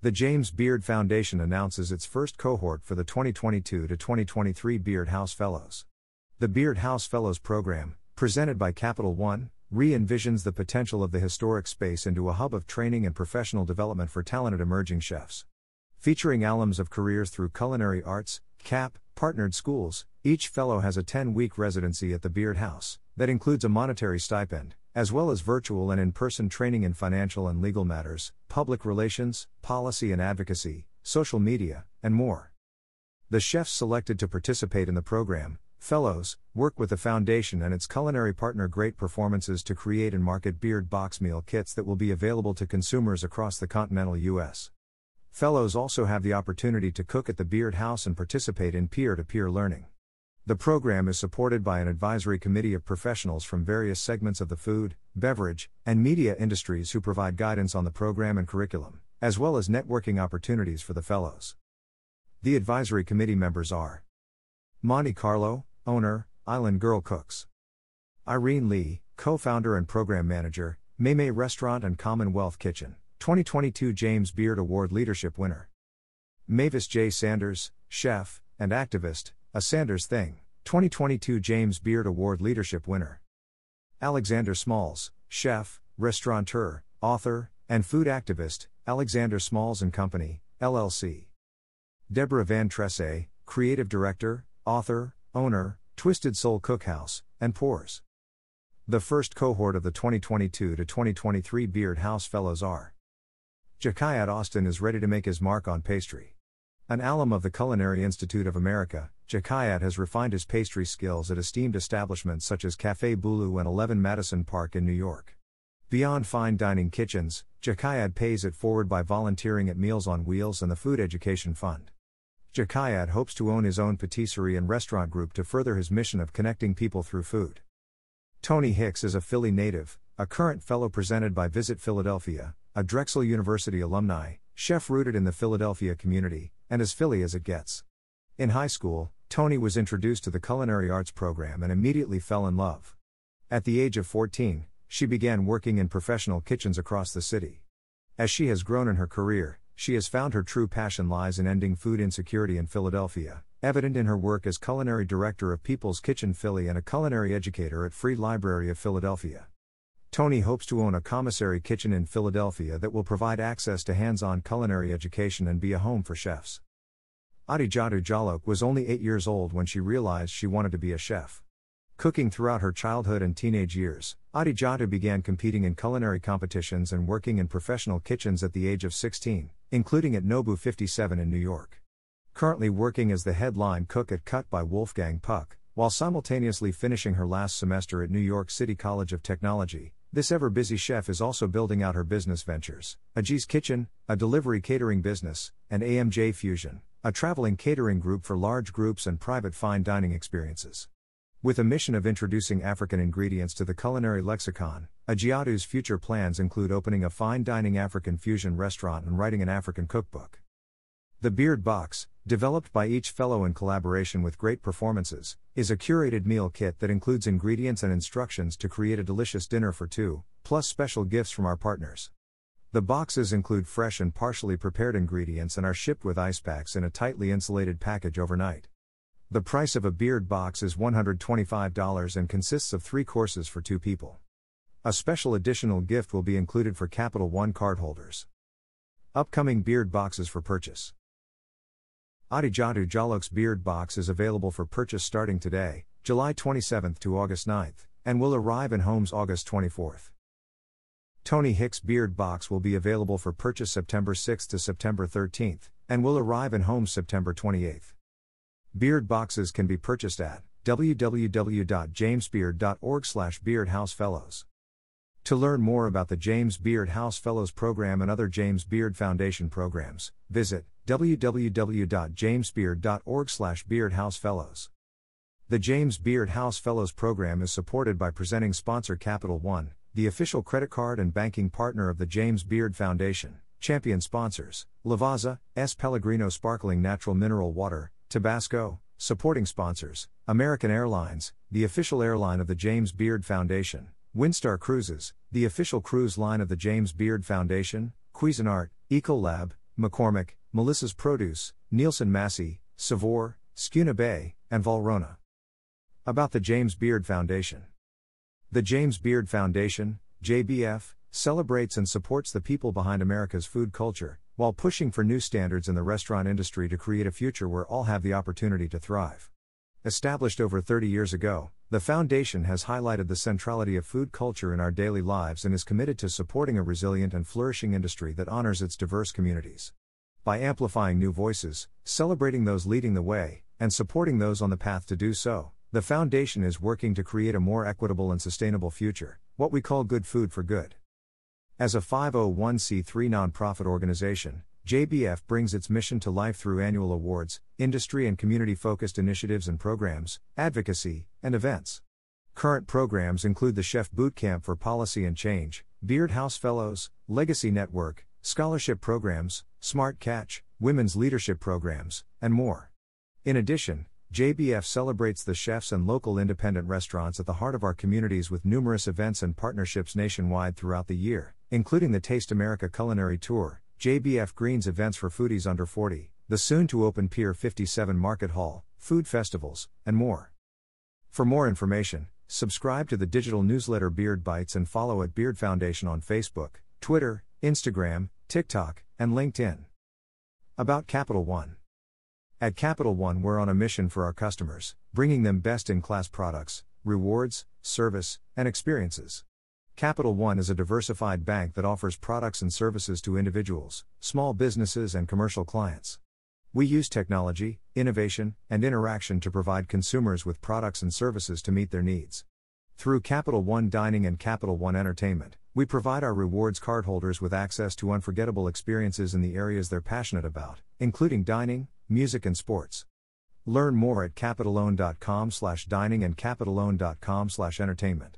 The James Beard Foundation announces its first cohort for the 2022 to 2023 Beard House Fellows. The Beard House Fellows program, presented by Capital One, re-envisions the potential of the historic space into a hub of training and professional development for talented emerging chefs. Featuring alums of careers through culinary arts, CAP, partnered schools, each fellow has a 10-week residency at the Beard House, that includes a monetary stipend, as well as virtual and in-person training in financial and legal matters, public relations, policy and advocacy, social media, and more. The chefs selected to participate in the program, fellows, work with the foundation and its culinary partner Great Performances to create and market Beard box meal kits that will be available to consumers across the continental U.S. Fellows also have the opportunity to cook at the Beard House and participate in peer-to-peer learning. The program is supported by an advisory committee of professionals from various segments of the food, beverage, and media industries who provide guidance on the program and curriculum, as well as networking opportunities for the fellows. The advisory committee members are Monte Carlo, owner, Island Girl Cooks; Irene Lee, co-founder and program manager, Mei Mei Restaurant and Commonwealth Kitchen, 2022 James Beard Award Leadership winner; Mavis J. Sanders, chef and activist, A Sanders Thing, 2022 James Beard Award Leadership winner; Alexander Smalls, chef, restaurateur, author, and food activist, Alexander Smalls & Company, LLC; Deborah Van Tresse, creative director, author, owner, Twisted Soul Cookhouse, and Pours. The first cohort of the 2022 to 2023 Beard House Fellows are Jekayat Austin is ready to make his mark on pastry. An alum of the Culinary Institute of America, Jekayat has refined his pastry skills at esteemed establishments such as Café Bulu and 11 Madison Park in New York. Beyond fine dining kitchens, Jekayat pays it forward by volunteering at Meals on Wheels and the Food Education Fund. Jekayat hopes to own his own patisserie and restaurant group to further his mission of connecting people through food. Tony Hicks is a Philly native, a current fellow presented by Visit Philadelphia, a Drexel University alumni, chef rooted in the Philadelphia community, and as Philly as it gets. In high school, Tony was introduced to the culinary arts program and immediately fell in love. At the age of 14, she began working in professional kitchens across the city. As she has grown in her career, she has found her true passion lies in ending food insecurity in Philadelphia, evident in her work as culinary director of People's Kitchen Philly and a culinary educator at Free Library of Philadelphia. Tony hopes to own a commissary kitchen in Philadelphia that will provide access to hands-on culinary education and be a home for chefs. Adijatu Jaloke was only 8 years old when she realized she wanted to be a chef. Cooking throughout her childhood and teenage years, Adijatu began competing in culinary competitions and working in professional kitchens at the age of 16, including at Nobu 57 in New York. Currently working as the headline cook at Cut by Wolfgang Puck, while simultaneously finishing her last semester at New York City College of Technology, this ever-busy chef is also building out her business ventures, Aj's Kitchen, a delivery catering business, and AMJ Fusion, a traveling catering group for large groups and private fine dining experiences. With a mission of introducing African ingredients to the culinary lexicon, Adijatu's future plans include opening a fine dining African fusion restaurant and writing an African cookbook. The Beard Box, developed by each fellow in collaboration with Great Performances, is a curated meal kit that includes ingredients and instructions to create a delicious dinner for two, plus special gifts from our partners. The boxes include fresh and partially prepared ingredients and are shipped with ice packs in a tightly insulated package overnight. The price of a Beard Box is $125 and consists of 3 courses for 2 people. A special additional gift will be included for Capital One cardholders. Upcoming Beard Boxes for purchase. Adijatu Jaloke's Beard Box is available for purchase starting today, July 27 to August 9, and will arrive in homes August 24. Tony Hicks' Beard Box will be available for purchase September 6 to September 13, and will arrive in homes September 28. Beard boxes can be purchased at www.jamesbeard.org/Beard House Fellows. To learn more about the James Beard House Fellows Program and other James Beard Foundation programs, visit www.jamesbeard.org/Beard House Fellows. The James Beard House Fellows Program is supported by presenting sponsor Capital One, the official credit card and banking partner of the James Beard Foundation, champion sponsors, Lavaza, S. Pellegrino Sparkling Natural Mineral Water, Tabasco, supporting sponsors, American Airlines, the official airline of the James Beard Foundation, Windstar Cruises, the official cruise line of the James Beard Foundation, Cuisinart, Ecolab, McCormick, Melissa's Produce, Nielsen Massey, Savour, Skuna Bay, and Valrhona. About the James Beard Foundation. The James Beard Foundation, JBF, celebrates and supports the people behind America's food culture, while pushing for new standards in the restaurant industry to create a future where all have the opportunity to thrive. Established over 30 years ago, the foundation has highlighted the centrality of food culture in our daily lives and is committed to supporting a resilient and flourishing industry that honors its diverse communities. By amplifying new voices, celebrating those leading the way, and supporting those on the path to do so, the foundation is working to create a more equitable and sustainable future, what we call good food for good. As a 501c3 nonprofit organization, JBF brings its mission to life through annual awards, industry and community-focused initiatives and programs, advocacy, and events. Current programs include the Chef Bootcamp for Policy and Change, Beard House Fellows, Legacy Network, scholarship programs, Smart Catch, women's leadership programs, and more. In addition, JBF celebrates the chefs and local independent restaurants at the heart of our communities with numerous events and partnerships nationwide throughout the year, including the Taste America Culinary Tour, JBF Green's events for foodies under 40, the soon-to-open Pier 57 Market Hall, food festivals, and more. For more information, subscribe to the digital newsletter Beard Bites and follow at Beard Foundation on Facebook, Twitter, Instagram, TikTok, and LinkedIn. About Capital One. At Capital One, we're on a mission for our customers, bringing them best-in-class products, rewards, service, and experiences. Capital One is a diversified bank that offers products and services to individuals, small businesses, and commercial clients. We use technology, innovation, and interaction to provide consumers with products and services to meet their needs. Through Capital One Dining and Capital One Entertainment, we provide our rewards cardholders with access to unforgettable experiences in the areas they're passionate about, including dining, music, and sports. Learn more at CapitalOne.com/dining and CapitalOne.com/entertainment.